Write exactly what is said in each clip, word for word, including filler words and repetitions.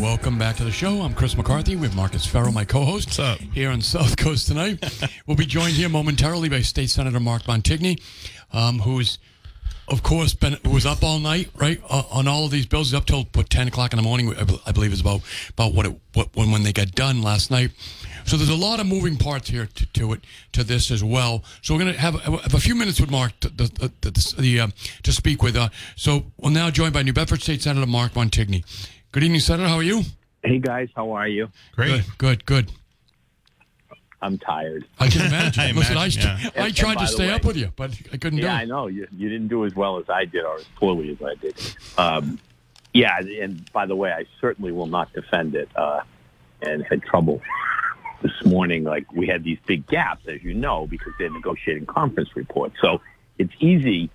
welcome back to the show. I'm Chris McCarthy with Marcus Farrow, my co-host. What's up? Here on South Coast Tonight. We'll be joined here momentarily by State Senator Mark Montigny, um, who's, of course, been was up all night, right, uh, on all of these bills. He's up till what, ten o'clock in the morning, I believe is about, about what, it, what when, when they got done last night. So there's a lot of moving parts here to, to it, to this as well. So we're going to have, have a few minutes with Mark to, the, the, the, uh, to speak with. Uh, so we're now joined by New Bedford State Senator Mark Montigny. Good evening, Senator. How are you? Hey, guys. How are you? Great. Good, good, good. I'm tired. I can imagine. I Listen, imagine, I, yeah. I, I tried to stay way, up with you, but I couldn't yeah, do it. Yeah, I know. You, you didn't do as well as I did or as poorly as I did. Um, yeah, and by the way, I certainly will not defend it uh, and had trouble this morning. Like, we had these big gaps, as you know, because they're negotiating conference reports. So it's easy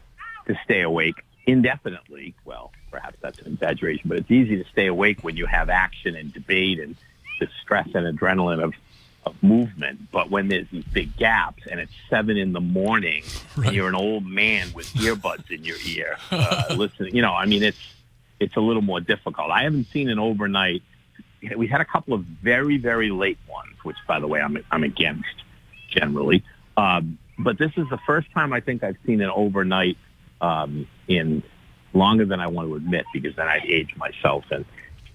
to stay awake indefinitely. Well, perhaps that's an exaggeration, but it's easy to stay awake when you have action and debate and the stress and adrenaline of, of movement. But when there's these big gaps and it's seven in the morning, right, and you're an old man with earbuds in your ear, uh, listening, you know, I mean, it's, it's a little more difficult. I haven't seen an overnight. We had a couple of very, very late ones, which, by the way, I'm, I'm against generally. Um, but this is the first time I think I've seen an overnight um, in longer than I want to admit, because then I'd age myself and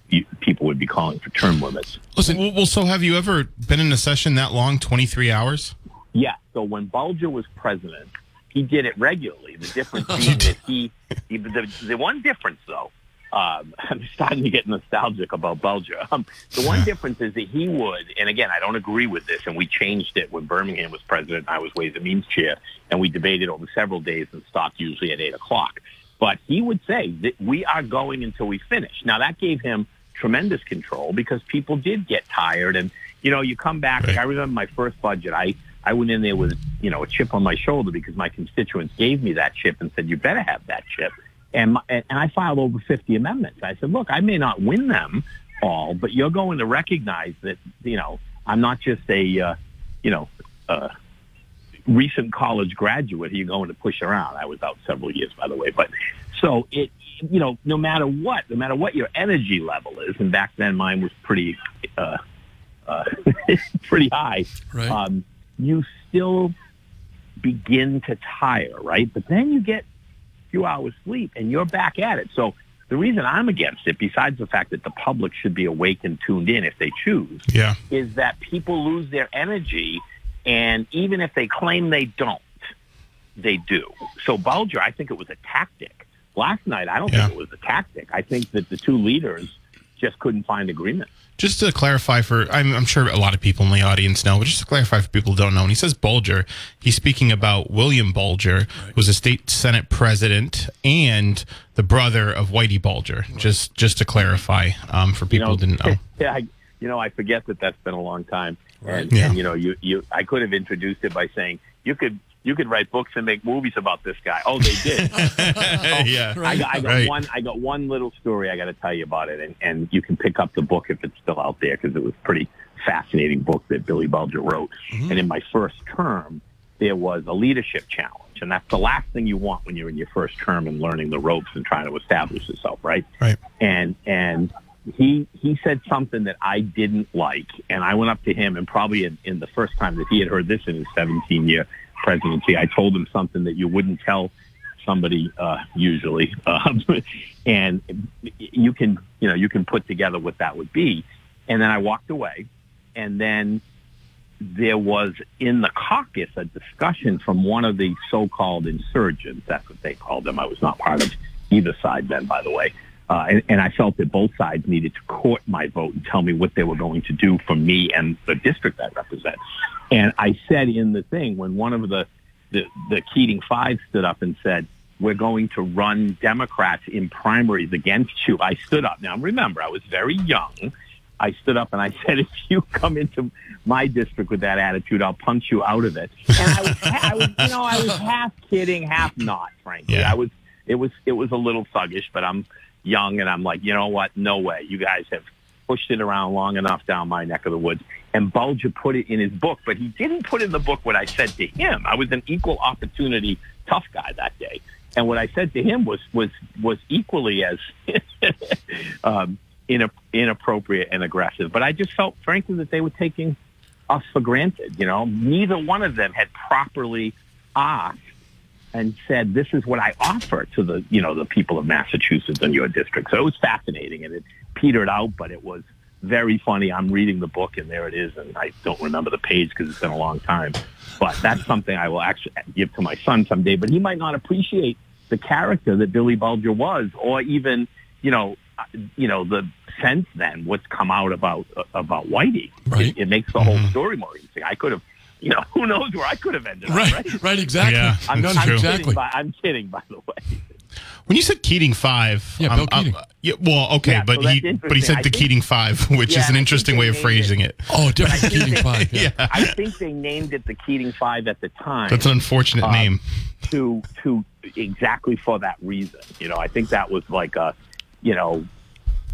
you, people would be calling for term limits. Listen, well, so have you ever been in a session that long, twenty-three hours? Yeah. So when Bulger was president, he did it regularly. The difference being that he, he the, the one difference, though, um, I'm starting to get nostalgic about Bulger. Um, the one difference is that he would, and again, I don't agree with this, and we changed it when Birmingham was president, and I was Ways and Means chair, and we debated over several days and stopped usually at eight o'clock. But he would say that we are going until we finish. Now, that gave him tremendous control because people did get tired. And, you know, you come back. Right. Like, I remember my first budget. I, I went in there with, you know, a chip on my shoulder because my constituents gave me that chip and said, you better have that chip. And, my, and I filed over fifty amendments. I said, look, I may not win them all, but you're going to recognize that, you know, I'm not just a, uh, you know, uh recent college graduate you're going to push around. I was out several years, by the way. But so it, you know, no matter what, no matter what your energy level is, and back then mine was pretty, uh, uh, pretty high. Right. Um, you still begin to tire, right? But then you get a few hours sleep and you're back at it. So the reason I'm against it, besides the fact that the public should be awake and tuned in if they choose, yeah, is that people lose their energy. And even if they claim they don't, they do. So Bulger, I think it was a tactic. Last night, I don't yeah. think it was a tactic. I think that the two leaders just couldn't find agreement. Just to clarify for, I'm, I'm sure a lot of people in the audience know, but just to clarify for people who don't know, when he says Bulger, he's speaking about William Bulger, right, who was a state Senate president and the brother of Whitey Bulger, right, just just to clarify um, for people you know, who didn't know. Yeah, I, you know, I forget that that's been a long time. Right. And, yeah. and you know, you, you I could have introduced it by saying you could you could write books and make movies about this guy. Oh, they did. oh, yeah. I, I got right. one. I got one little story I got to tell you about it, and, and you can pick up the book if it's still out there because it was a pretty fascinating book that Billy Bulger wrote. Mm-hmm. And in my first term, there was a leadership challenge, and that's the last thing you want when you're in your first term and learning the ropes and trying to establish yourself, right? Right. And and. He he said something that I didn't like, and I went up to him, and probably in, in the first time that he had heard this in his seventeen-year presidency, I told him something that you wouldn't tell somebody uh, usually, uh, and you can you know you can put together what that would be. And then I walked away, and then there was in the caucus a discussion from one of the so-called insurgents. That's what they called them. I was not part of either side then, by the way. Uh, and, and I felt that both sides needed to court my vote and tell me what they were going to do for me and the district I represent. And I said in the thing, when one of the, the, the Keating Five stood up and said, we're going to run Democrats in primaries against you, I stood up. Now, remember, I was very young, I stood up and I said, if you come into my district with that attitude, I'll punch you out of it. And I was, I was you know, I was half kidding, half not, frankly. Yeah. I was, it was, it was a little thuggish, but I'm young and I'm like, you know what? No way. You guys have pushed it around long enough down my neck of the woods. And Bulger put it in his book, but he didn't put in the book what I said to him. I was an equal opportunity tough guy that day. And what I said to him was, was, was equally as, um, inappropriate and aggressive. But I just felt, frankly, that they were taking us for granted. You know, neither one of them had properly asked and said, this is what I offer to the, you know, the people of Massachusetts in your district. So it was fascinating, and it petered out, but it was very funny. I'm reading the book, and there it is, and I don't remember the page because it's been a long time. But that's something I will actually give to my son someday. But he might not appreciate the character that Billy Bulger was, or even, you know, you know, the sense then what's come out about uh, about Whitey. Right. It, it makes the whole mm-hmm. story more interesting. I could have, you know, who knows where I could have ended right, up, right? Right, exactly. Yeah, I'm, that's I'm, true. Kidding, exactly. By, I'm kidding, by the way. When you said Keating Five, yeah, Bill um, Keating. Um, yeah, well, okay, yeah, but so he but he said I the think, Keating Five, which yeah, is an interesting way of phrasing it. it. Oh, different Keating they, Five. Yeah. yeah, I think they named it the Keating Five at the time. That's an unfortunate uh, name. To to exactly for that reason, you know, I think that was like a. you know,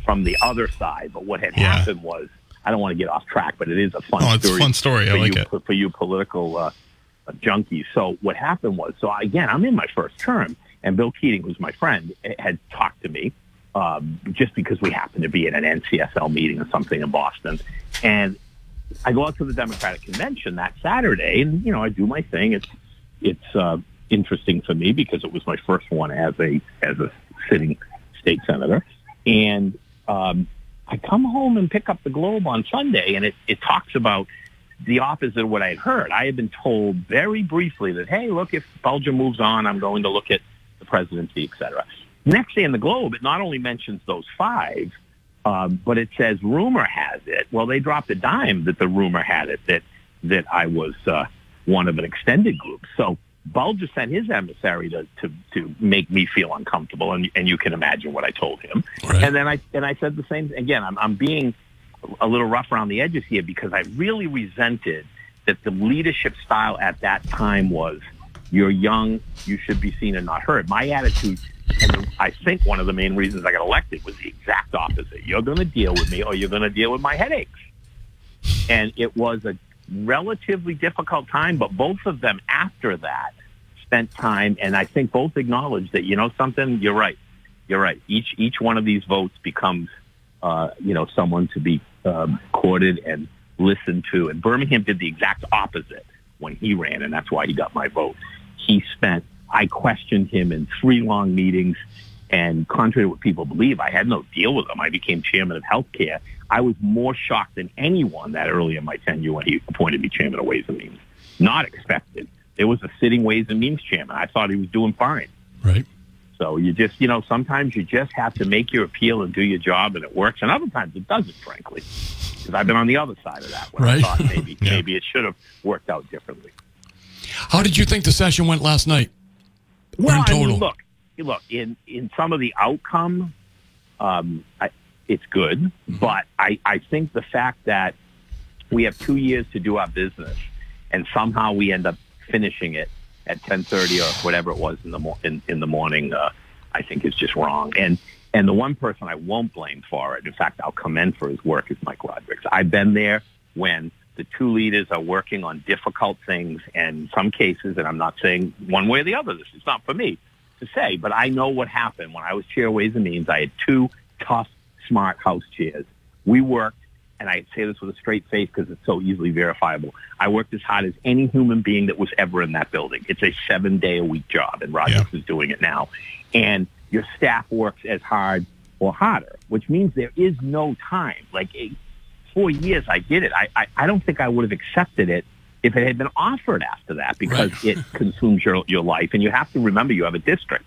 from the other side. But what had yeah. happened was, I don't want to get off track, but it is a fun oh, it's story. It's a fun story. I like you, it. For you political uh, junkies. So what happened was, so again, I'm in my first term, and Bill Keating, who's my friend, had talked to me um, just because we happened to be at an N C S L meeting or something in Boston. And I go out to the Democratic Convention that Saturday, and, you know, I do my thing. It's it's uh, interesting for me because it was my first one as a as a sitting State Senator, and um, I come home and pick up the Globe on Sunday, and it, it talks about the opposite of what I had heard. I had been told very briefly that, hey, look, if Bulger moves on, I'm going to look at the presidency, et cetera. Next day in the Globe, it not only mentions those five, um, but it says rumor has it. Well, they dropped a dime that the rumor had it that that I was uh, one of an extended group. So Bulger sent his emissary to, to, to make me feel uncomfortable, and and you can imagine what I told him. Right. And then I and I said the same. Again, I'm I'm being a little rough around the edges here because I really resented that the leadership style at that time was, you're young, you should be seen and not heard. My attitude, and the, I think one of the main reasons I got elected, was the exact opposite. You're going to deal with me, or you're going to deal with my headaches. And it was a relatively difficult time, but both of them after that spent time, and I think both acknowledged that, you know something, you're right, you're right. Each each one of these votes becomes, uh, you know, someone to be um, courted and listened to. And Birmingham did the exact opposite when he ran, and that's why he got my vote. He spent, I questioned him in three long meetings, and contrary to what people believe, I had no deal with him. I became chairman of healthcare. I was more shocked than anyone that early in my tenure when he appointed me chairman of Ways and Means. Not expected. There was a sitting Ways and Means chairman. I thought he was doing fine. Right. So you just, you know, sometimes you just have to make your appeal and do your job, and it works. And other times it doesn't, frankly, because I've been on the other side of that when right. I thought maybe yeah. maybe it should have worked out differently. How did you think the session went last night? Well, in total? I mean, look, look in, in some of the outcome, um, I, it's good, but I, I think the fact that we have two years to do our business, and somehow we end up finishing it at ten thirty or whatever it was in the mo- in, in the morning, uh, I think is just wrong. And and the one person I won't blame for it, in fact, I'll commend for his work, is Mike Rodericks. I've been there when the two leaders are working on difficult things, and in some cases, and I'm not saying one way or the other, this is not for me to say, but I know what happened when I was chair Ways and Means. I had two tough, smart house chairs. We worked, and I say this with a straight face because it's so easily verifiable, I worked as hard as any human being that was ever in that building. It's a seven-day-a-week job, and Rogers yeah. is doing it now. And your staff works as hard or harder, which means there is no time. Like, four years I did it. I, I, I don't think I would have accepted it if it had been offered after that, because right. it consumes your, your life. And you have to remember you have a district.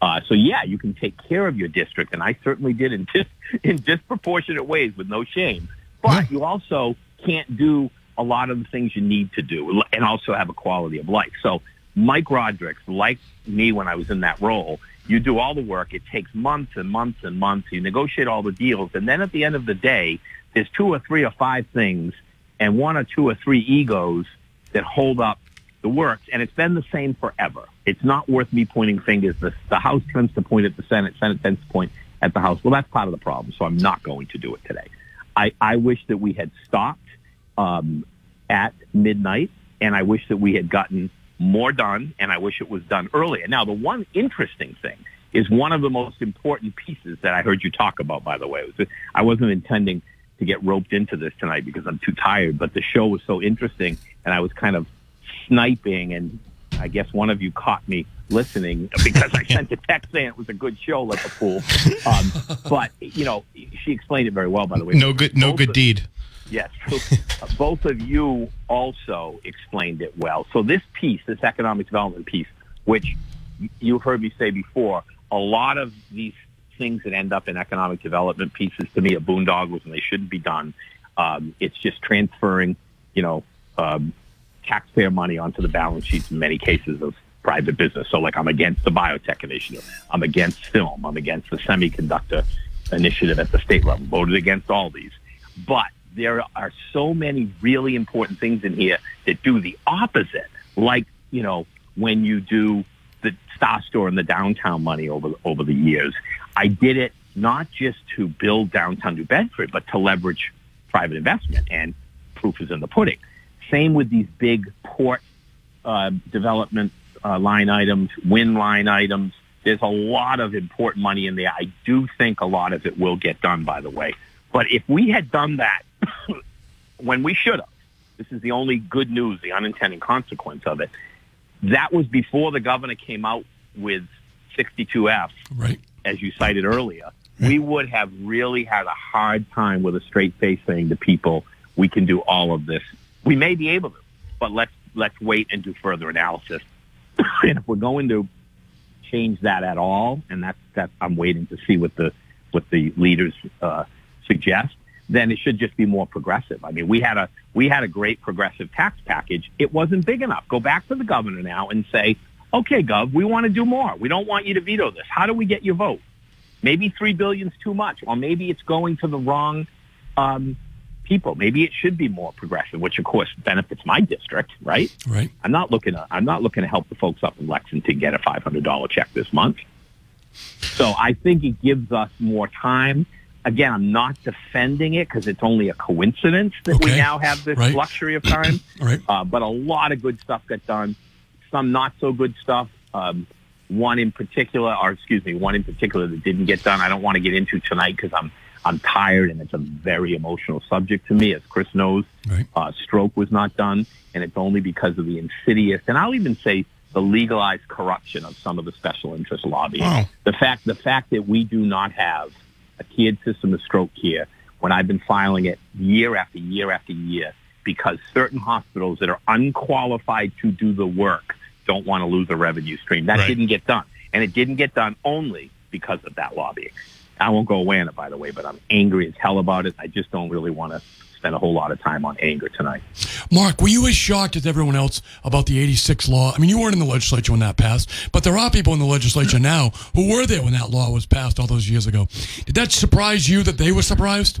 Uh, so, yeah, you can take care of your district, and I certainly did in, dis- in disproportionate ways with no shame. But you also can't do a lot of the things you need to do and also have a quality of life. So Mike Rodericks, like me when I was in that role, you do all the work. It takes months and months and months. You negotiate all the deals. And then at the end of the day, there's two or three or five things and one or two or three egos that hold up the works, and it's been the same forever. It's not worth me pointing fingers. The, the House tends to point at the Senate. Senate tends to point at the House. Well, that's part of the problem, so I'm not going to do it today. I, I wish that we had stopped um, at midnight, and I wish that we had gotten more done, and I wish it was done earlier. Now, the one interesting thing is one of the most important pieces that I heard you talk about, by the way. Was, I wasn't intending to get roped into this tonight because I'm too tired, but the show was so interesting, and I was kind of sniping, and I guess one of you caught me listening because I sent a text saying it was a good show, like a fool. Um, but, you know, she explained it very well, by the way. No good, no good deed. Yes. Both of you also explained it well. So this piece, this economic development piece, which you've heard me say before, a lot of these things that end up in economic development pieces, to me, are boondoggles, and they shouldn't be done. Um, it's just transferring, you know, um, taxpayer money onto the balance sheets in many cases of private business. So, like, I'm against the biotech initiative. I'm against film. I'm against the semiconductor initiative at the state level. Voted against all these. But there are so many really important things in here that do the opposite, like, you know, when you do the Star Store and the downtown money over over the years. I did it not just to build downtown New Bedford, but to leverage private investment, and proof is in the pudding. Same with these big port uh, development uh, line items, wind line items. There's a lot of important money in there. I do think a lot of it will get done, by the way. But if we had done that when we should have, this is the only good news, the unintended consequence of it, that was before the governor came out with sixty-two F, right, as you cited earlier. Right. We would have really had a hard time with a straight face saying to people, we can do all of this. We may be able to, but let's let's wait and do further analysis. And if we're going to change that at all, and that's that, I'm waiting to see what the what the leaders uh, suggest, then it should just be more progressive. I mean, we had a we had a great progressive tax package. It wasn't big enough. Go back to the governor now and say, okay, Gov, we want to do more. We don't want you to veto this. How do we get your vote? Maybe three billion dollars is too much, or maybe it's going to the wrong um, people. Maybe it should be more progressive, which of course benefits my district, right? Right. I'm not looking to, I'm not looking to help the folks up in Lexington get a five hundred dollars check this month. So I think it gives us more time. Again, I'm not defending it because it's only a coincidence that okay. we now have this right. luxury of time. Right. Uh, but a lot of good stuff got done. Some not so good stuff. Um, one in particular, or excuse me, one in particular that didn't get done. I don't want to get into tonight because I'm I'm tired and it's a very emotional subject to me, as Chris knows. Right. Uh, stroke was not done, and it's only because of the insidious, and I'll even say the legalized corruption of some of the special interest lobbying. Wow. The fact the fact that we do not have a tiered system of stroke care, when I've been filing it year after year after year, because certain hospitals that are unqualified to do the work don't want to lose a revenue stream. That right. didn't get done. And it didn't get done only because of that lobbying. I won't go away on it, by the way, but I'm angry as hell about it. I just don't really want to spend a whole lot of time on anger tonight. Mark, were you as shocked as everyone else about the eighty-six law? I mean, you weren't in the legislature when that passed, but there are people in the legislature now who were there when that law was passed all those years ago. Did that surprise you that they were surprised?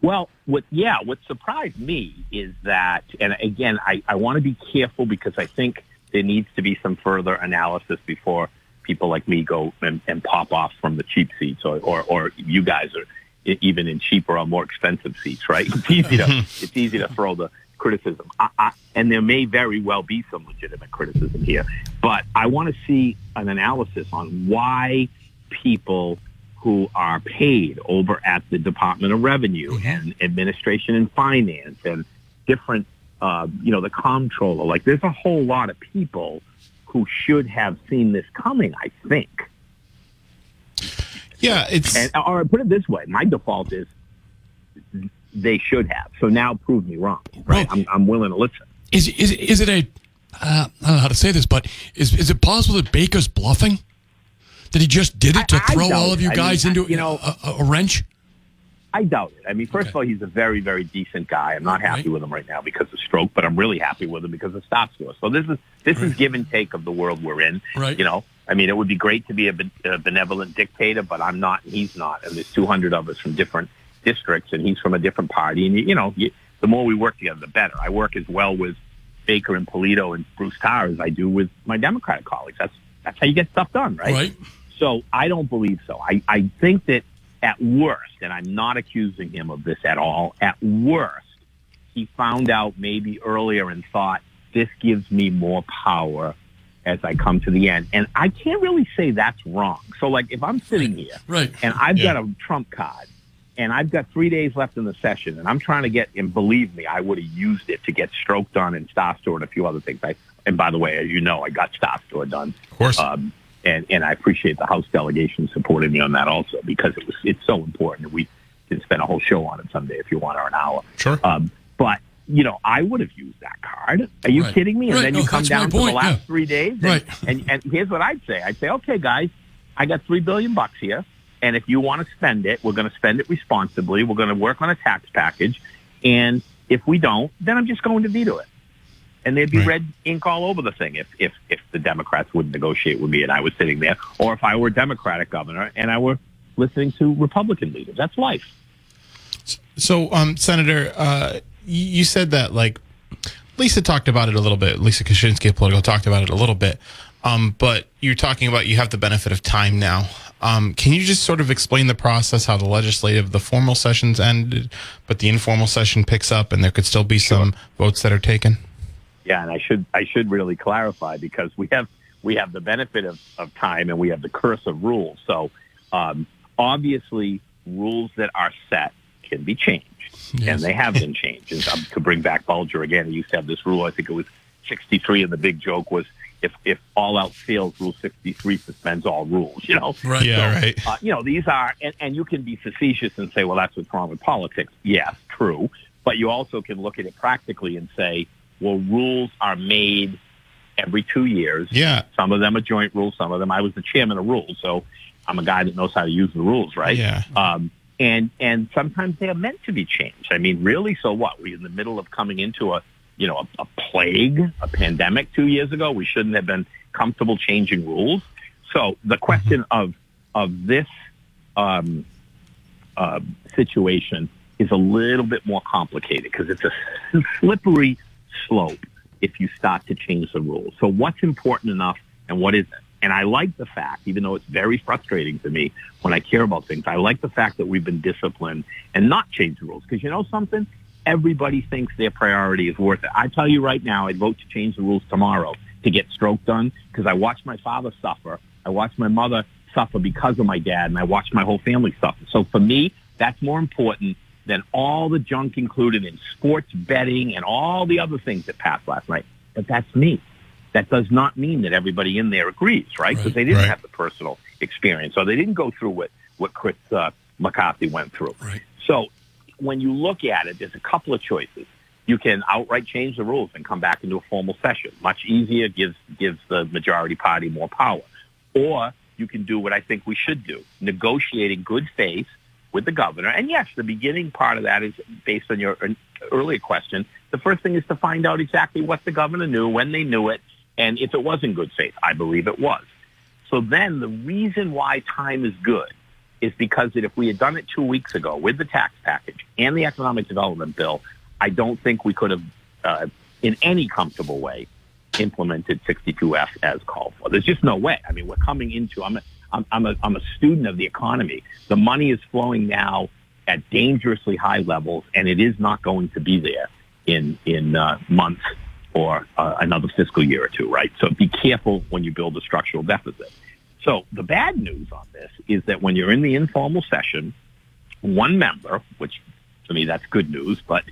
Well, what, yeah, what surprised me is that, and again, I, I want to be careful because I think there needs to be some further analysis before people like me go and, and pop off from the cheap seats, or, or, or you guys are even in cheaper or more expensive seats, right? It's easy to, it's easy to throw the criticism. I, I, and there may very well be some legitimate criticism here, but I want to see an analysis on why people who are paid over at the Department of Revenue and Administration and Finance and different, uh, you know, the comptroller, like there's a whole lot of people who should have seen this coming, I think. Yeah, it's... And, or put it this way, my default is they should have. So now prove me wrong, right? Well, I'm, I'm willing to listen. Is is is it a... Uh, I don't know how to say this, but is is it possible that Baker's bluffing? That he just did it to I, I throw all of you guys I mean, into I, you know, a, a wrench? I doubt it. I mean, first okay. of all, he's a very, very decent guy. I'm not happy right. with him right now because of stroke, but I'm really happy with him because of stop source. So this is this right. is give and take of the world we're in, right. you know? I mean, it would be great to be a, be- a benevolent dictator, but I'm not, and he's not. And there's two hundred of us from different districts, and he's from a different party. And, you, you know, you, the more we work together, the better. I work as well with Baker and Polito and Bruce Tarr as I do with my Democratic colleagues. That's that's how you get stuff done, right? Right. So I don't believe so. I, I think that at worst, and I'm not accusing him of this at all, at worst, he found out maybe earlier and thought, this gives me more power as I come to the end. And I can't really say that's wrong. So, like, if I'm sitting here right. and I've yeah. got a Trump card and I've got three days left in the session and I'm trying to get, and believe me, I would have used it to get stroked on and star store and a few other things. I, and by the way, as you know, I got star store done. Of course. Um, and, and I appreciate the House delegation supporting me on that also, because it was it's so important. We can spend a whole show on it someday if you want, or an hour. Sure. Um, but... You know, I would have used that card. Are you right. kidding me? And right. then you no, come down to the last yeah. three days. And, right. and, and here's what I'd say. I'd say, okay, guys, I got three billion bucks here. And if you want to spend it, we're going to spend it responsibly. We're going to work on a tax package. And if we don't, then I'm just going to veto it. And there'd be right. red ink all over the thing if, if, if the Democrats wouldn't negotiate with me and I was sitting there, or if I were a Democratic governor and I were listening to Republican leaders. That's life. So, um, Senator, uh, you said that, like, Lisa talked about it a little bit. Lisa Kaczynski of Polito talked about it a little bit. Um, but you're talking about you have the benefit of time now. Um, can you just sort of explain the process, how the legislative, the formal sessions ended, but the informal session picks up and there could still be some votes that are taken? Yeah, and I should I should really clarify, because we have we have the benefit of, of time and we have the curse of rules. So um, obviously rules that are set can be changed. Yes. And they have been changed. And to bring back Bulger again, he used to have this rule, I think it was sixty-three, and the big joke was, if, if all else fails, rule sixty-three suspends all rules, you know? Right, so, yeah, right. Uh, you know, these are, and, and you can be facetious and say, well, that's what's wrong with politics. Yes, true. But you also can look at it practically and say, well, rules are made every two years. Yeah. Some of them are joint rules, some of them, I was the chairman of rules, so I'm a guy that knows how to use the rules, right? Yeah. Um, And and sometimes they are meant to be changed. I mean, really, so what? We're in the middle of coming into a, you know, a, a plague, a pandemic two years ago. We shouldn't have been comfortable changing rules. So the question of of this um, uh, situation is a little bit more complicated, because it's a slippery slope if you start to change the rules. So what's important enough and what isn't? And I like the fact, even though it's very frustrating to me when I care about things, I like the fact that we've been disciplined and not changed the rules. Because you know something? Everybody thinks their priority is worth it. I tell you right now, I'd vote to change the rules tomorrow to get stroke done, because I watched my father suffer. I watched my mother suffer because of my dad, and I watched my whole family suffer. So for me, that's more important than all the junk included in sports betting and all the other things that passed last night. But that's me. That does not mean that everybody in there agrees, right? Because right, they didn't right. have the personal experience, or they didn't go through what, what Chris uh, McCarthy went through. Right. So when you look at it, there's a couple of choices. You can outright change the rules and come back into a formal session. Much easier, gives gives the majority party more power. Or you can do what I think we should do, negotiate in good faith with the governor. And yes, the beginning part of that is based on your earlier question. The first thing is to find out exactly what the governor knew, when they knew it, and if it was in good faith. I believe it was. So then the reason why time is good is because that if we had done it two weeks ago with the tax package and the economic development bill, I don't think we could have, uh, in any comfortable way, implemented sixty-two F as called for. There's just no way. I mean, we're coming into, I'm a, I'm, I'm a, I'm a student of the economy. The money is flowing now at dangerously high levels, and it is not going to be there in, in uh, months or uh, another fiscal year or two, right? So be careful when you build a structural deficit. So the bad news on this is that when you're in the informal session, one member, which to me that's good news, but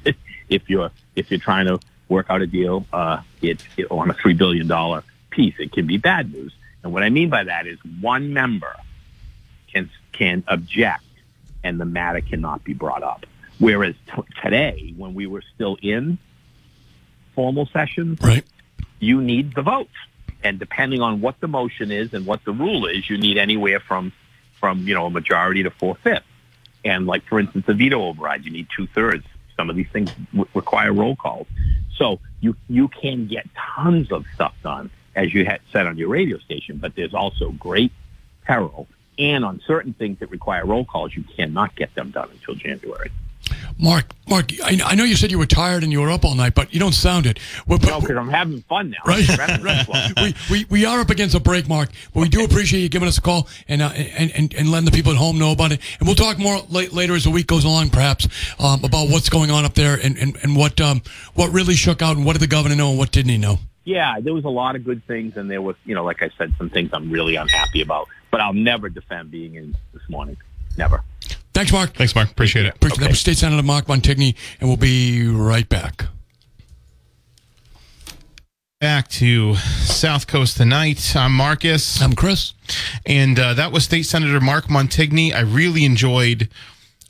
if you're if you're trying to work out a deal uh, it, it, on a three billion dollars piece, it can be bad news. And what I mean by that is one member can can object and the matter cannot be brought up. Whereas t- today, when we were still in formal sessions, right, you need the votes, and depending on what the motion is and what the rule is, you need anywhere from from you know a majority to four-fifths. And like, for instance, the veto override, you need two-thirds. Some of these things w- require roll calls, so you you can get tons of stuff done, as you had said on your radio station. But there's also great peril And on certain things that require roll calls, you cannot get them done until January. Mark, Mark, I, I know you said you were tired and you were up all night, but you don't sound it. We're, no, because I'm having fun now. Right, right. we, we we are up against a break, Mark. But we do appreciate you giving us a call and uh, and, and and letting the people at home know about it. And we'll talk more late, later as the week goes along, perhaps, um, about what's going on up there and and and what um what really shook out and what did the governor know and what didn't he know. Yeah, there was a lot of good things, and there was, you know, like I said, some things I'm really unhappy about. But I'll never defend being in this morning, never. Thanks, Mark. Thanks, Mark. Appreciate it. Appreciate okay. That was State Senator Mark Montigny, and we'll be right back. Back to South Coast Tonight. I'm Marcus. I'm Chris. And uh, that was State Senator Mark Montigny. I really enjoyed...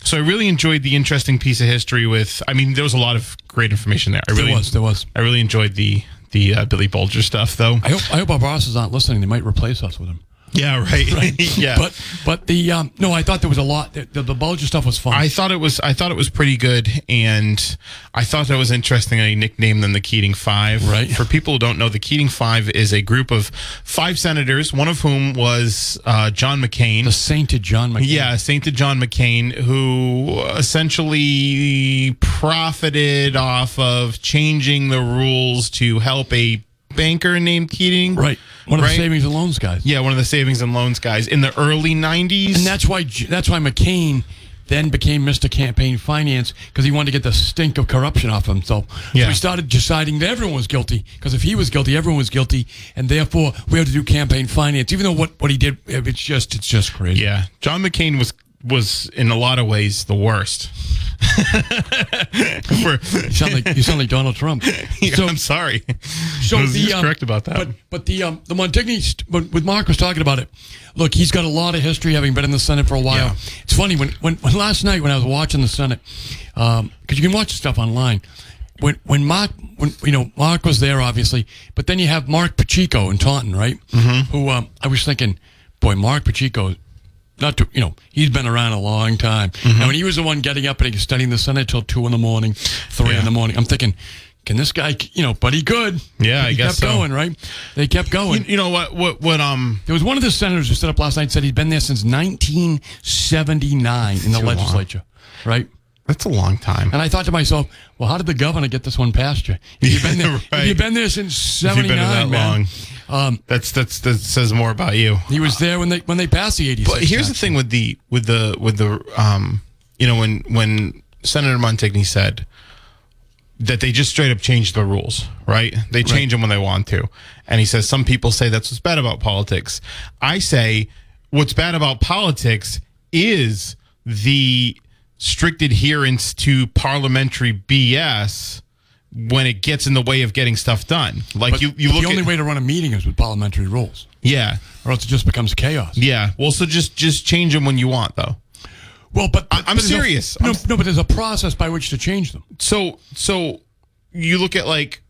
So I really enjoyed the interesting piece of history with... I mean, there was a lot of great information there. I really, there was, there was. I really enjoyed the, the uh, Billy Bulger stuff, though. I hope, I hope our boss is not listening. They might replace us with him. Yeah, right. right. yeah, but but the um, no, I thought there was a lot. The, the, the Bulger stuff was fun. I thought it was. I thought it was pretty good, and I thought that was interesting. I nicknamed them the Keating Five. Right. For people who don't know, the Keating Five is a group of five senators, one of whom was uh, John McCain, the sainted John McCain. Yeah, sainted John McCain, who essentially profited off of changing the rules to help a banker named Keating. Right. One of right? the savings and loans guys. Yeah, one of the savings and loans guys in the early nineties. And that's why that's why McCain then became Mister Campaign Finance, because he wanted to get the stink of corruption off himself. Yeah. So he started deciding that everyone was guilty, because if he was guilty, everyone was guilty, and therefore we have to do campaign finance. Even though what, what he did, it's just it's just crazy. Yeah. John McCain was was in a lot of ways the worst. For, you, sound like, you sound like Donald Trump. Yeah, so, I'm sorry. So I was the, um, correct about that. But, but the um, the Montigny, st- with Mark was talking about it, look, he's got a lot of history having been in the Senate for a while. Yeah. It's funny, when, when, when last night when I was watching the Senate, because um, you can watch stuff online, when when Mark, when, you know, Mark was there, obviously, but then you have Mark Pacheco in Taunton, right? Mm-hmm. Who um, I was thinking, boy, Mark Pacheco... Not to, you know, he's been around a long time. Mm-hmm. I mean, he was the one getting up and studying the Senate till two in the morning, three yeah. in the morning. I'm thinking, can this guy, you know, but he could. Yeah, he I guess so. Kept going, right? They kept going. You, you know what? What? What? Um, there was one of the senators who stood up last night and said he'd been there since nineteen seventy-nine in the legislature, long. Right? That's a long time. And I thought to myself, well, how did the governor get this one past you? You've been there. Right. You've been there since seventy-nine, that man. Long. Um, that's that's that says more about you. He was there when they when they passed the eighty-six. But here's tax. The thing with the with the with the um, you know, when when Senator Montigny said that they just straight up change the rules, right? They change right. them when they want to. And he says some people say that's what's bad about politics. I say what's bad about politics is the strict adherence to parliamentary B S when it gets in the way of getting stuff done. Like but, you, you but look the only at, way to run a meeting is with parliamentary rules. Yeah, or else it just becomes chaos. Yeah. Well, so just just change them when you want, though. Well, but I, I'm but serious. A, no, I'm, no, but there's a process by which to change them. So, so you look at like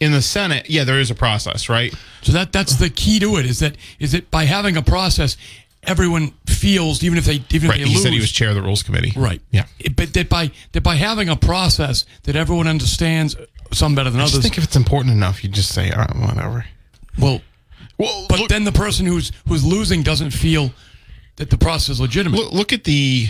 in the Senate. Yeah, there is a process, right? So that that's the key to it. Is that is it by having a process. Everyone feels, even if they even right. if they he lose. He said he was chair of the Rules Committee. Right. Yeah. It, but that by that by having a process that everyone understands, some better than I others. I just think if it's important enough, you just say, all right, whatever. Well, well but look, then the person who's who's losing doesn't feel that the process is legitimate. Look, look at the...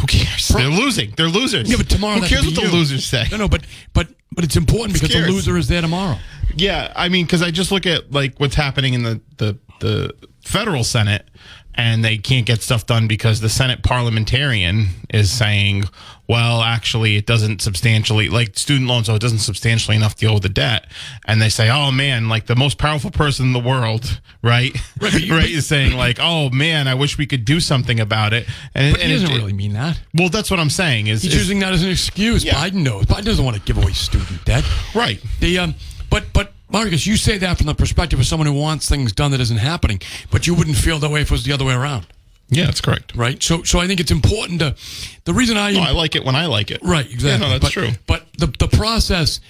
Who cares? Pro- They're losing. They're losers. Yeah, but tomorrow who cares what you. The losers say? No, no, but but, but it's important it's because scared. The loser is there tomorrow. Yeah, I mean, because I just look at like what's happening in the the... the federal Senate, and they can't get stuff done because the Senate parliamentarian is saying, well, actually, it doesn't substantially, like student loans, so it doesn't substantially enough deal with the debt. And they say, oh, man, like the most powerful person in the world, right? Right, right is saying like, oh, man, I wish we could do something about it. And, but and he doesn't it, really mean that. Well, that's what I'm saying. Is He's is, using that as an excuse. Yeah. Biden knows. Biden doesn't want to give away student debt. Right. The um, But, but, Marcus, you say that from the perspective of someone who wants things done that isn't happening, but you wouldn't feel that way if it was the other way around. Yeah, that's correct. Right? So so I think it's important to... The reason I... No, I like it when I like it. Right, exactly. Yeah, no, that's but, true. But the, the process,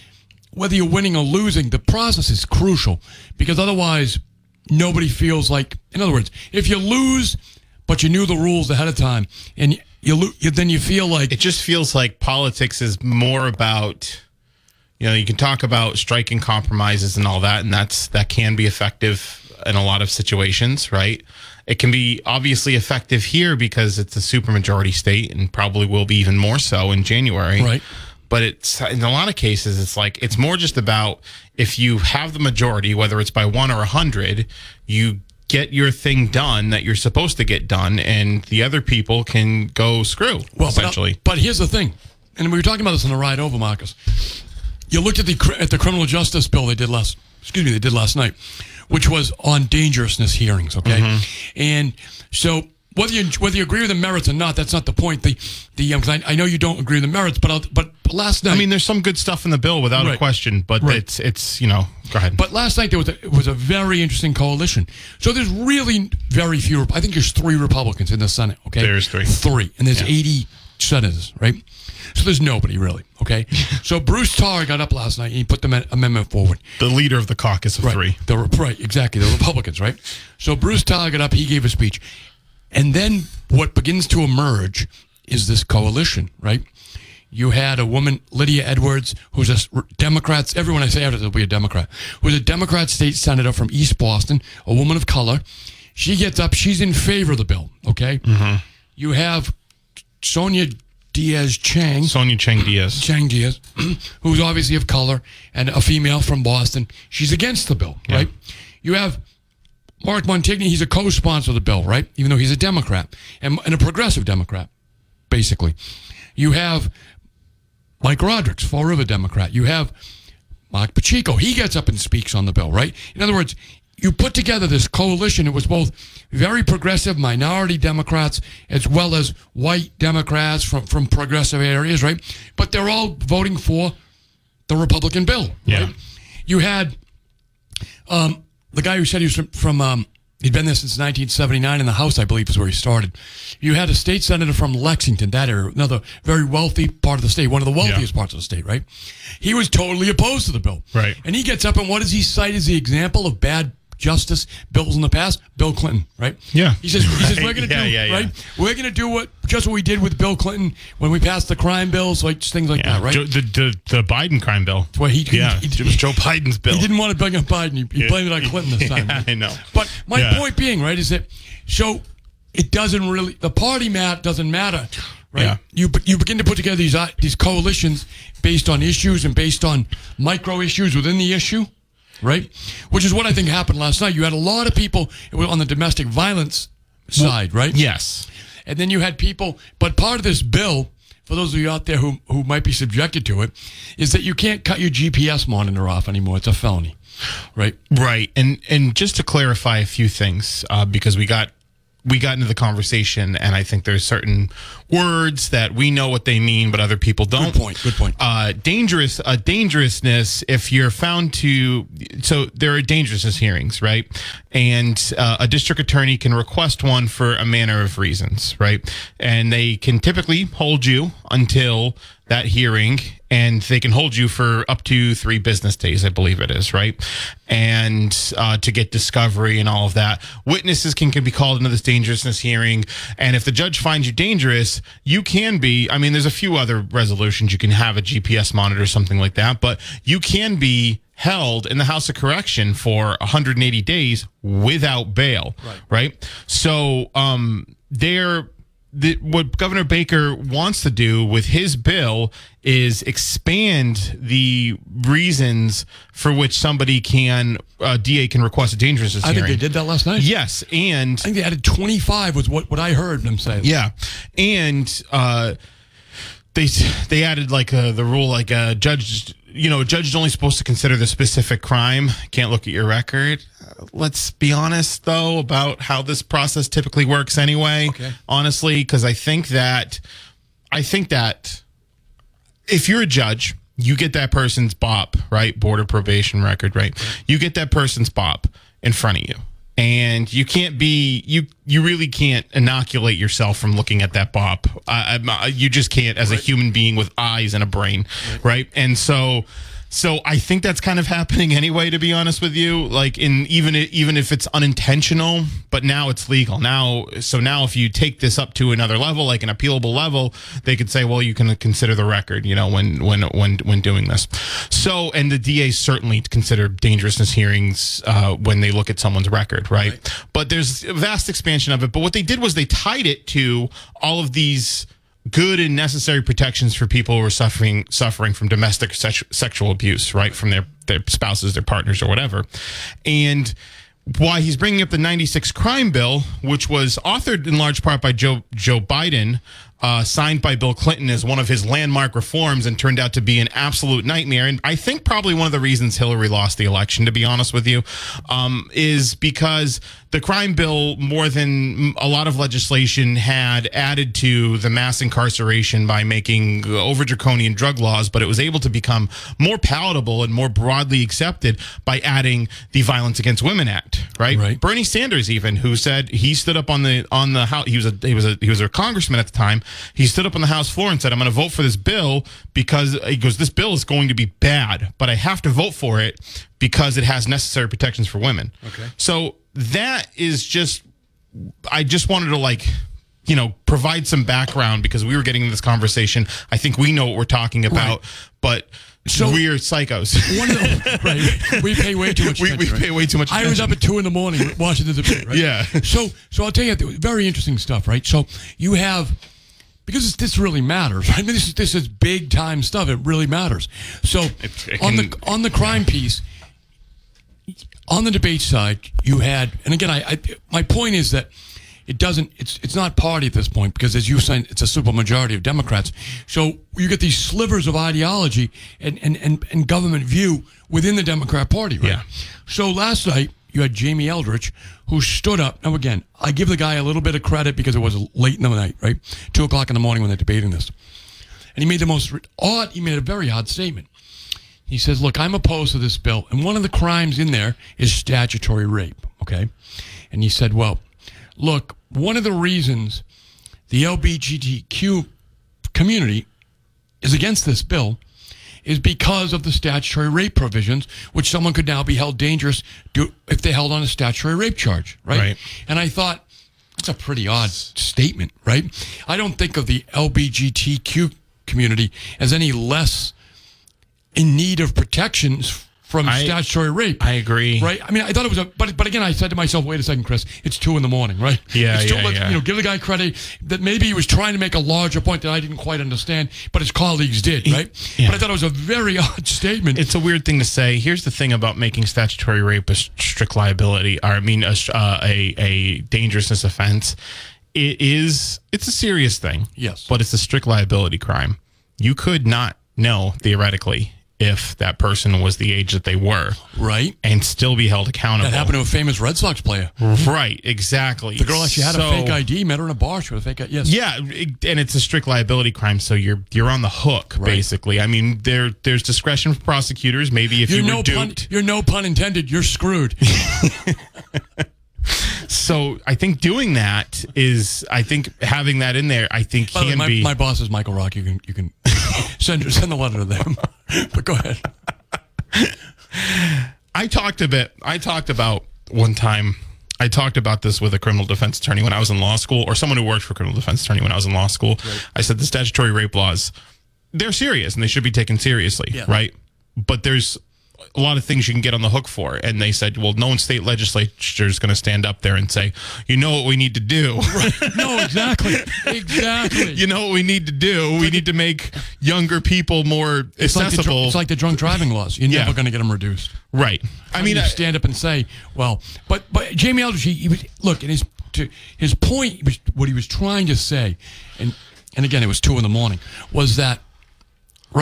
whether you're winning or losing, the process is crucial because otherwise nobody feels like... In other words, if you lose, but you knew the rules ahead of time, and you, lo- you then you feel like... It just feels like politics is more about... You know, you can talk about striking compromises and all that, and that's that can be effective in a lot of situations, right? It can be obviously effective here because it's a supermajority state and probably will be even more so in January. Right. But it's in a lot of cases, it's like it's more just about if you have the majority, whether it's by one or a hundred, you get your thing done that you're supposed to get done, and the other people can go screw, well, essentially. But, but here's the thing, and we were talking about this on the ride over, Marcus. You looked at the at the criminal justice bill they did last. Excuse me, they did last night, which was on dangerousness hearings. Okay, mm-hmm. And so whether you whether you agree with the merits or not, that's not the point. The the um, I, I know you don't agree with the merits, but I'll, but last night, I mean, there's some good stuff in the bill without right. a question, but right. it's it's you know, go ahead. But last night there was a, it was a very interesting coalition. So there's really very few. I think there's three Republicans in the Senate. Okay, there's three, three, and there's yeah. eighty senators, right? So there's nobody really, okay? So Bruce Tarr got up last night and he put the amendment forward. The leader of the caucus of right. three. The, right, exactly, the Republicans, right? So Bruce Tarr got up, he gave a speech. And then what begins to emerge is this coalition, right? You had a woman, Lydia Edwards, who's a Democrat, everyone I say after will be a Democrat, who's a Democrat state senator from East Boston, a woman of color. She gets up, she's in favor of the bill, okay? Mm-hmm. You have Sonia Diaz Chang. Sonia Chang-Diaz. Chang-Diaz, who's obviously of color and a female from Boston. She's against the bill, yeah. right? You have Mark Montigny. He's a co-sponsor of the bill, right? Even though he's a Democrat and, and a progressive Democrat, basically. You have Mike Rodericks, Fall River Democrat. You have Mark Pacheco. He gets up and speaks on the bill, right? In other words, you put together this coalition. It was both very progressive minority Democrats as well as white Democrats from, from progressive areas, right? But they're all voting for the Republican bill, yeah. right? You had um, the guy who said he was from, from um, he'd been there since nineteen seventy-nine in the House, I believe is where he started. You had a state senator from Lexington, that area, another very wealthy part of the state, one of the wealthiest yeah. parts of the state, right? He was totally opposed to the bill. Right. And he gets up and what does he cite as the example of bad justice bills in the past? Bill Clinton, right? Yeah. He says, he says we're going to yeah, do yeah, yeah. right. We're going to do what just what we did with Bill Clinton when we passed the crime bills, like things like yeah. that, right? Joe, the, the the Biden crime bill. Well, he, yeah, he, he, it was Joe Biden's bill. He didn't want to bring up Biden. He, he blamed it on Clinton this time. yeah, right? I know. But my yeah. point being, right, is that so it doesn't really the party mat doesn't matter, right? Yeah. You you begin to put together these uh, these coalitions based on issues and based on micro issues within the issue. Right? Which is what I think happened last night. You had a lot of people on the domestic violence side, well, right? Yes. And then you had people, but part of this bill, for those of you out there who, who might be subjected to it, is that you can't cut your G P S monitor off anymore. It's a felony, right? Right. And and just to clarify a few things, uh, because we got we got into the conversation, and I think there's certain words that we know what they mean, but other people don't. Good point, good point. Uh, dangerous, uh, dangerousness, if you're found to... So there are dangerousness hearings, right? And uh, a district attorney can request one for a manner of reasons, right? And they can typically hold you until that hearing, and they can hold you for up to three business days, I believe it is, right? And uh, to get discovery and all of that. Witnesses can, can be called into this dangerousness hearing, and if the judge finds you dangerous, you can be, I mean, there's a few other resolutions. You can have a G P S monitor or something like that, but you can be held in the House of Correction for one hundred eighty days without bail, right? right? So um, they're... The, what Governor Baker wants to do with his bill is expand the reasons for which somebody can, uh, D A can request a dangerousness I hearing. I think they did that last night. Yes, and... I think they added twenty-five was what, what I heard them say. Yeah, and uh, they they added like a, the rule like a judge... You know, a judge is only supposed to consider the specific crime. Can't look at your record. Uh, let's be honest, though, about how this process typically works anyway. Okay. Honestly, because I think that, I think that if you're a judge, you get that person's B O P, right? Border probation record, right? Okay. You get that person's B O P in front of you. And you can't be, you you really can't inoculate yourself from looking at that B O P. Uh, you just can't as right. a human being with eyes and a brain, right? right? And so So I think that's kind of happening anyway, to be honest with you, like in even even if it's unintentional, but now it's legal now. So now if you take this up to another level, like an appealable level, they could say, well, you can consider the record, you know, when when when when doing this. So and the D A certainly consider dangerousness hearings uh, when they look at someone's record. Right? right. But there's a vast expansion of it. But what they did was they tied it to all of these good and necessary protections for people who are suffering suffering from domestic se- sexual abuse, right, from their, their spouses, their partners, or whatever. And why he's bringing up the ninety-six crime bill, which was authored in large part by Joe Joe Biden, uh, signed by Bill Clinton as one of his landmark reforms, and turned out to be an absolute nightmare. And I think probably one of the reasons Hillary lost the election, to be honest with you, um, is because the crime bill, more than a lot of legislation, had added to the mass incarceration by making over draconian drug laws, but it was able to become more palatable and more broadly accepted by adding the Violence Against Women Act. Right? right, Bernie Sanders, even, who said he stood up on the on the house. He was a he was a he was a congressman at the time. He stood up on the House floor and said, "I'm going to vote for this bill because he goes, this bill is going to be bad, but I have to vote for it because it has necessary protections for women." Okay, so that is just I just wanted to like. you know, provide some background because we were getting this conversation. I think we know what we're talking about, right. but so we are psychos. One of the, right, we pay way too much attention. We, we pay right? way too much attention. I was up at two in the morning watching the debate, right? Yeah. So, so I'll tell you, very interesting stuff, right? So you have, because this really matters, right? I mean, this is, this is big time stuff. It really matters. So it, it on can, the on the crime yeah. piece, on the debate side, you had, and again, I, I my point is that It doesn't. It's it's not party at this point because, as you said, it's a supermajority of Democrats. So you get these slivers of ideology and, and, and, and government view within the Democrat Party, right? Yeah. So last night you had Jamie Eldridge, who stood up. Now again, I give the guy a little bit of credit because it was late in the night, right? Two o'clock in the morning when they're debating this, and he made the most odd. He made a very odd statement. He says, "Look, I'm opposed to this bill, and one of the crimes in there is statutory rape." Okay, and he said, "Well, look, one of the reasons the L G B T Q community is against this bill is because of the statutory rape provisions, which someone could now be held dangerous to if they held on a statutory rape charge, right? right? And I thought, that's a pretty odd statement, right? I don't think of the L G B T Q community as any less in need of protections from I, statutory rape. I agree. Right? I mean, I thought it was a... But but again, I said to myself, wait a second, Chris. It's two in the morning, right? Yeah, it's two, yeah, yeah. You know, give the guy credit that maybe he was trying to make a larger point that I didn't quite understand, but his colleagues did, right? It, yeah. But I thought it was a very odd statement. It's a weird thing to say. Here's the thing about making statutory rape a strict liability, or I mean, a, uh, a, a dangerousness offense. It is... It's a serious thing. Yes. But it's a strict liability crime. You could not know, theoretically, if that person was the age that they were. Right. And still be held accountable. That happened to a famous Red Sox player. Right, exactly. The girl actually had so, a fake I D, met her in a bar, she had a fake I D. Yes. Yeah, and it's a strict liability crime, so you're you're on the hook, right. basically. I mean, there there's discretion for prosecutors. Maybe if you're you were no duped. Pun, you're no pun intended, you're screwed. So I think doing that is, I think having that in there, I think By can way, my, be. My boss is Michael Rock. You can you can send send the letter to them. But go ahead. I talked a bit. I talked about one time. I talked about this with a criminal defense attorney when I was in law school, or someone who worked for a criminal defense attorney when I was in law school. Right. I said the statutory rape laws, they're serious and they should be taken seriously, yeah. right? But there's a lot of things you can get on the hook for. And they said, well, no one state legislature is going to stand up there and say, you know what we need to do. Right. No, exactly. Exactly. You know what we need to do. It's we like need it, to make younger people more it's accessible. Like the, it's like the drunk driving laws. You're yeah. never going to get them reduced. Right. I mean, you I, stand up and say, well, but, but Jamie Eldridge, he, he was, look, and his, to, his point, was, what he was trying to say, and, and again, it was two in the morning, was that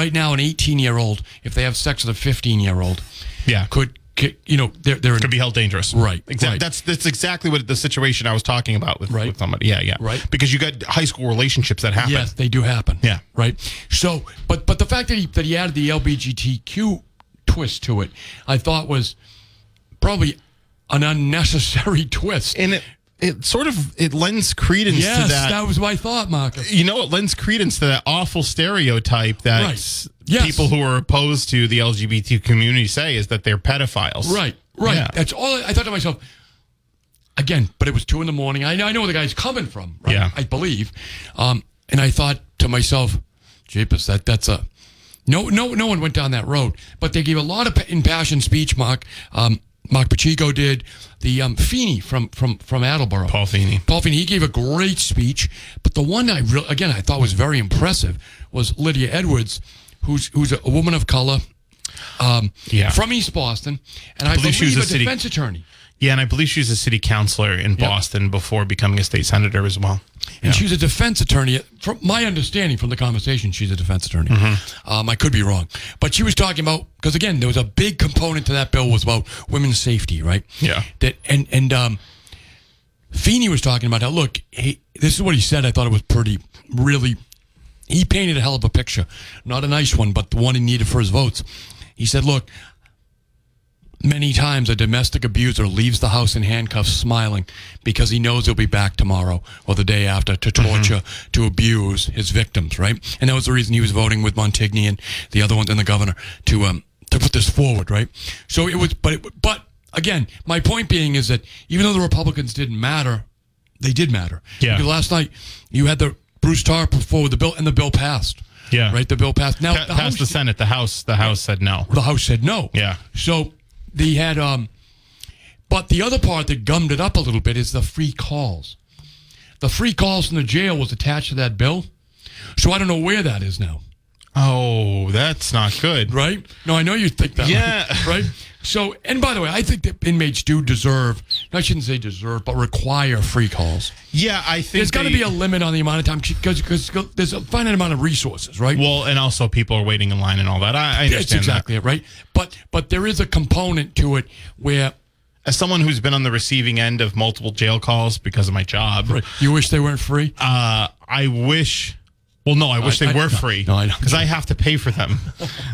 right now, an eighteen-year-old, if they have sex with a fifteen-year-old, yeah, could, could you know they're they're could be held dangerous, right? Exactly. Right. That's that's exactly what the situation I was talking about with, right. with somebody. Yeah, yeah, right. Because you got high school relationships that happen. Yes, they do happen. Yeah, right. So, but but the fact that he that he added the L G B T Q twist to it, I thought was probably an unnecessary twist. And it, it sort of it lends credence yes, to that. Yes, that was my thought, Marcus. You know, it lends credence to that awful stereotype that right. yes. people who are opposed to the L G B T community say is that they're pedophiles. Right, right. Yeah. That's all I, I thought to myself. Again, but it was two in the morning. I know, I know where the guy's coming from, right? Yeah. I believe. Um, and I thought to myself, jeepers, that, that's a... No, no, no one went down that road. But they gave a lot of impassioned speech, Mark. Um, Mark Pacheco did. The um, Feeney from, from, from Attleboro. Paul Feeney. Paul Feeney. He gave a great speech. But the one I really, again, I thought was very impressive was Lydia Edwards, who's who's a woman of color um, yeah. from East Boston. And I, I believe, believe she was a, a defense city... attorney. Yeah, and I believe she was a city councilor in Boston yep. before becoming a state senator as well. And yeah. she's a defense attorney. From my understanding from the conversation, she's a defense attorney. Mm-hmm. Um, I could be wrong. But she was talking about, because again, there was a big component to that bill was about women's safety, right? Yeah. That And, and um, Feeney was talking about how, look, he, this is what he said. I thought it was pretty, really, he painted a hell of a picture. Not a nice one, but the one he needed for his votes. He said, look, many times a domestic abuser leaves the house in handcuffs smiling because he knows he'll be back tomorrow or the day after to torture, mm-hmm. to abuse his victims, right? And that was the reason he was voting with Montigny and the other ones and the governor to um, to put this forward, right? So it was, but it, but again, my point being is that even though the Republicans didn't matter, they did matter. Yeah. Because last night you had the Bruce Tarr put forward the bill and the bill passed. Yeah. Right? The bill passed. Now pa- the passed House, the Senate. The House. The House said no. The House said no. Yeah. So. They had, um, but the other part that gummed it up a little bit is the free calls. The free calls from the jail was attached to that bill, so I don't know where that is now. Oh, that's not good. Right? No, I know you think that. Yeah. Right? right? So, and by the way, I think that inmates do deserve, I shouldn't say deserve, but require free calls. Yeah, I think. There's got to be a limit on the amount of time, because there's a finite amount of resources, right? Well, and also people are waiting in line and all that. I, I understand That's exactly that. it, right? But, but there is a component to it where... As someone who's been on the receiving end of multiple jail calls because of my job... Right. You wish they weren't free? Uh, I wish... Well, no, I wish I, they were I, free because no, no, I, I have to pay for them.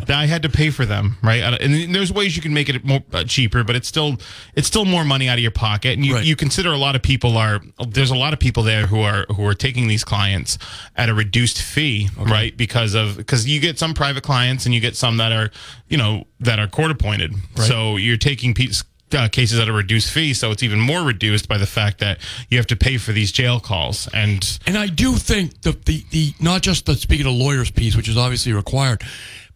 I had to pay for them, right? And there's ways you can make it more uh, cheaper, but it's still it's still more money out of your pocket. And you, right. you consider a lot of people are there's a lot of people there who are who are taking these clients at a reduced fee, okay. right? Because of because you get some private clients and you get some that are you know that are court appointed. Right. So you're taking pieces. Uh, cases at a reduced fee, so it's even more reduced by the fact that you have to pay for these jail calls. And and I do think the the, the not just the speaking of lawyers piece, which is obviously required,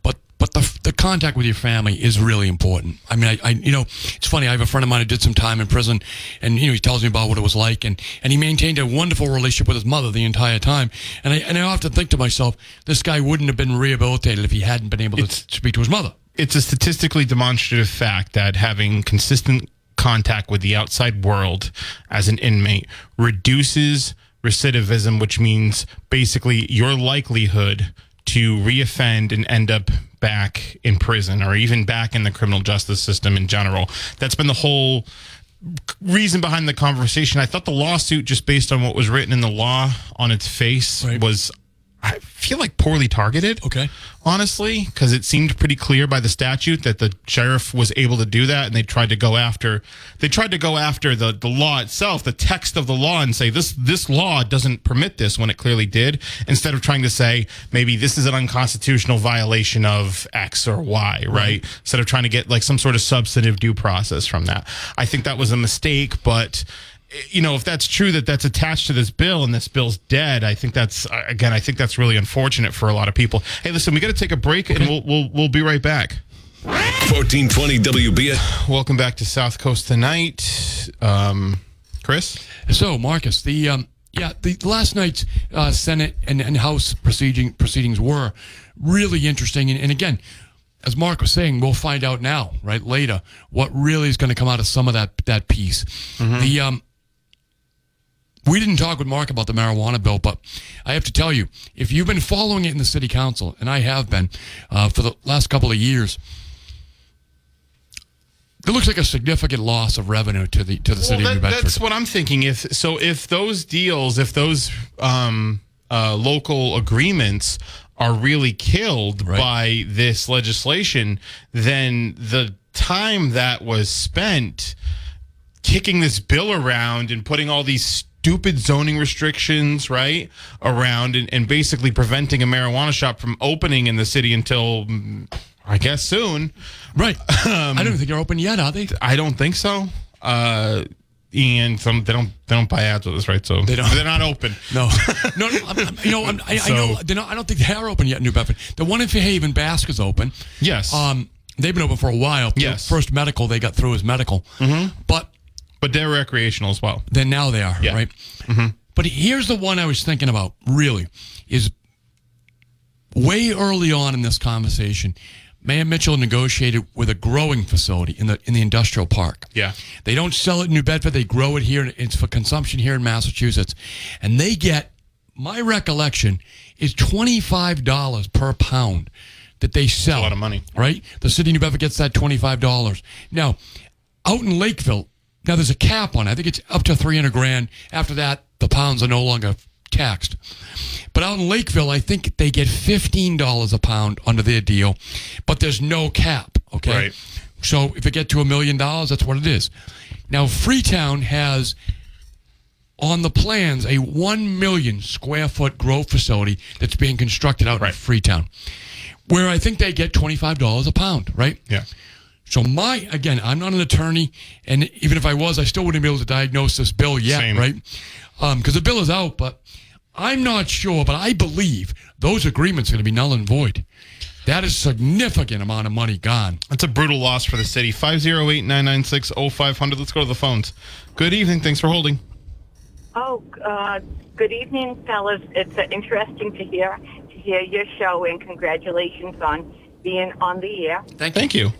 but but the the contact with your family is really important. I mean, I, I you know, it's funny. I have a friend of mine who did some time in prison, and you know, he tells me about what it was like, and, and he maintained a wonderful relationship with his mother the entire time. And I and I often think to myself, this guy wouldn't have been rehabilitated if he hadn't been able to it's, speak to his mother. It's a statistically demonstrative fact that having consistent contact with the outside world as an inmate reduces recidivism, which means basically your likelihood to reoffend and end up back in prison or even back in the criminal justice system in general. That's been the whole reason behind the conversation. I thought the lawsuit, just based on what was written in the law on its face, right. was I feel like poorly targeted, okay. honestly, because it seemed pretty clear by the statute that the sheriff was able to do that, and they tried to go after they tried to go after the, the law itself, the text of the law, and say this this law doesn't permit this when it clearly did, instead of trying to say maybe this is an unconstitutional violation of X or Y, right? right? Instead of trying to get like some sort of substantive due process from that. I think that was a mistake, but... You know, if that's true that that's attached to this bill and this bill's dead, I think that's again. I think that's really unfortunate for a lot of people. Hey, listen, we got to take a break and we'll we'll we'll be right back. fourteen twenty W B S. Welcome back to South Coast Tonight, um, Chris. So, Marcus, the um, yeah, the last night's uh, Senate and, and House proceeding proceedings were really interesting, and, and again. As Mark was saying, we'll find out now, right later, what really is going to come out of some of that that piece. Mm-hmm. The um, we didn't talk with Mark about the marijuana bill, but I have to tell you, if you've been following it in the city council, and I have been uh, for the last couple of years, it looks like a significant loss of revenue to the to the well, city that, of New Bedford. That's what I'm thinking. If so, if those deals, if those um, uh, local agreements. Are really killed right. by this legislation, then the time that was spent kicking this bill around and putting all these stupid zoning restrictions right around and, and basically preventing a marijuana shop from opening in the city until I guess soon. Right. Um, I don't think they're open yet, are they? I don't think so. Uh, and some they don't they don't buy ads with us, right? So they don't. They're not open. No, no, no I'm, I'm, you know, I'm, I, so, I know they're not, I don't think they are open yet in New Bedford. The one in Fairhaven, Basker's open. Yes. Um, they've been open for a while. Yes. The first medical they got through is medical, mm-hmm. but but they're recreational as well. Then now they are yeah. right. Mm-hmm. But here's the one I was thinking about. Really, is way early on in this conversation. Mayor Mitchell negotiated with a growing facility in the in the industrial park. Yeah. They don't sell it in New Bedford. They grow it here. And it's for consumption here in Massachusetts. And they get, my recollection, is twenty-five dollars per pound that they sell. That's a lot of money. Right? The city of New Bedford gets that twenty-five dollars. Now, out in Lakeville, now there's a cap on it. I think it's up to three hundred grand. After that, the pounds are no longer taxed. But out in Lakeville, I think they get fifteen dollars a pound under their deal, but there's no cap, okay? Right. So if it gets to a million dollars, that's what it is. Now, Freetown has, on the plans, a one million square foot grow facility that's being constructed out right. in Freetown, where I think they get twenty-five dollars a pound, right? Yeah. So my, again, I'm not an attorney, and even if I was, I still wouldn't be able to diagnose this bill yet, Same. Right? Um, because the bill is out, but I'm not sure, but I believe those agreements are going to be null and void. That is a significant amount of money gone. That's a brutal loss for the city. five oh eight, nine nine six, oh five hundred. Let's go to the phones. Good evening. Thanks for holding. Oh, uh, good evening, fellas. It's uh, interesting to hear to hear your show, and congratulations on being on the air. Thank you. Thank you.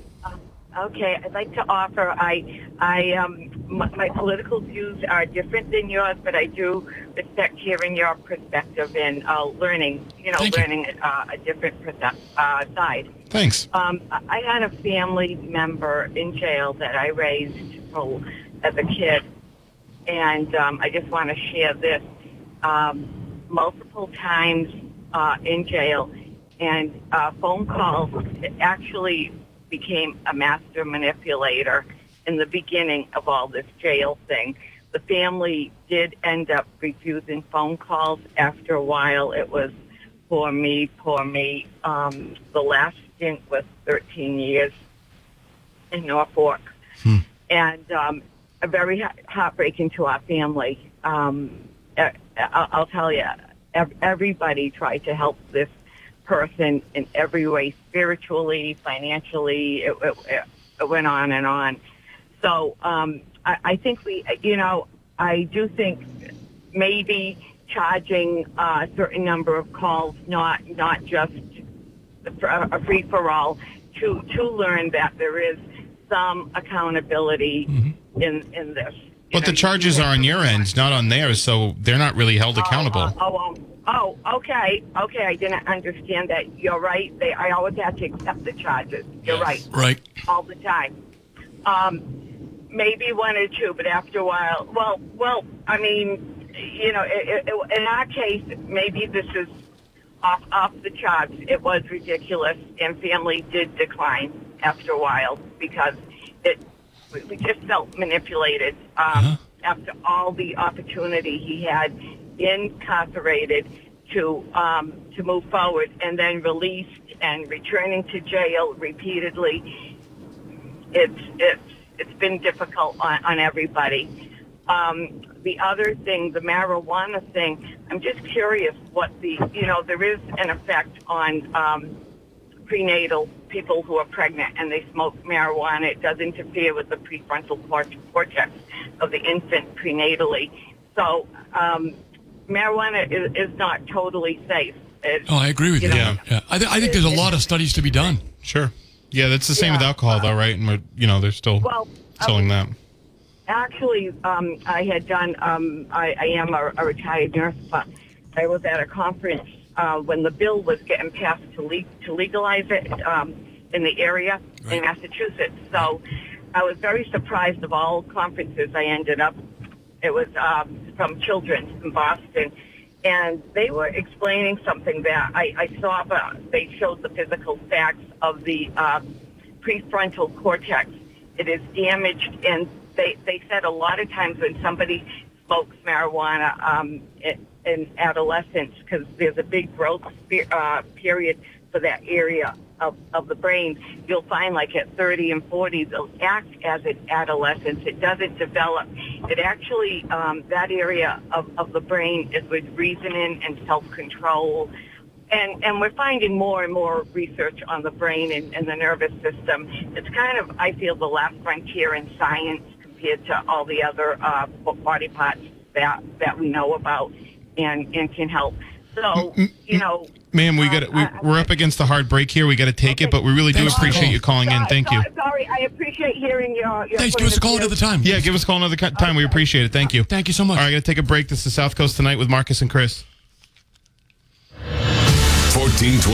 Okay, I'd like to offer, I, I, um, my, my political views are different than yours, but I do respect hearing your perspective and uh, learning, you know, Thank learning you. Uh, a different uh, side. Thanks. Um, I had a family member in jail that I raised as a kid, and um, I just want to share this. Um, multiple times uh, in jail, and uh, phone calls actually became a master manipulator in the beginning of all this jail thing. The family did end up refusing phone calls after a while. It was poor me, poor me. Um, the last stint was thirteen years in Norfolk. Hmm. And um, a very ha- heartbreaking to our family. Um, I- I'll tell you, ev- everybody tried to help this person in every way, spiritually, financially. It, it, it went on and on. So um, I, I think we, you know, I do think maybe charging a certain number of calls, not not just a free for all, to to learn that there is some accountability mm-hmm. in in this. But you the know, charges are on your end, not on theirs, so they're not really held accountable. Uh, uh, oh, um, Oh, okay, okay. I didn't understand that. You're right. They, I always have to accept the charges. You're right, right, all the time. Um, maybe one or two, but after a while, well, well. I mean, you know, it, it, in our case, maybe this is off off the charts. It was ridiculous, and family did decline after a while because it we just felt manipulated um, uh-huh. after all the opportunity he had. Incarcerated to um, to move forward, and then released and returning to jail repeatedly. It's it's it's been difficult on, on everybody. Um, the other thing, the marijuana thing, I'm just curious what the you know there is an effect on um, prenatal people who are pregnant and they smoke marijuana. It does interfere with the prefrontal cortex of the infant prenatally. So. Um, Marijuana is, is not totally safe. It, oh, I agree with you. you. Yeah, yeah. I, th- I think there's a lot of studies to be done. Sure. Yeah, that's the same yeah, with alcohol, uh, though, right? And we're, you know, they're still well, selling uh, that. Actually, um, I had done. Um, I, I am a, a retired nurse, but I was at a conference uh, when the bill was getting passed to le- to legalize it um, in the area right. in Massachusetts. So I was very surprised. Of all conferences, I ended up. It was um, from Children's in Boston, and they were explaining something that I, I saw, but they showed the physical facts of the uh, prefrontal cortex. It is damaged, and they they said a lot of times when somebody smokes marijuana um, in adolescence, because there's a big growth spe- uh, period for that area of, of the brain, you'll find like at thirty and forty, they'll act as an adolescence. It doesn't develop. It actually, um, that area of, of the brain is with reasoning and self-control. And, and we're finding more and more research on the brain and, and the nervous system. It's kind of, I feel, the last frontier in science compared to all the other uh, body parts that that we know about and, and can help. So, you know... Ma'am, we got we, we're up against the hard break here. We got to take okay. it, but we really do Thanks appreciate you calling so, in. Thank so, you. Sorry, I appreciate hearing your. your Thanks. Give us a call another time. Yeah, give us a call another time. Okay. We appreciate it. Thank you. Thank you so much. All right, I got to take a break. This is South Coast Tonight with Marcus and Chris. fourteen twenty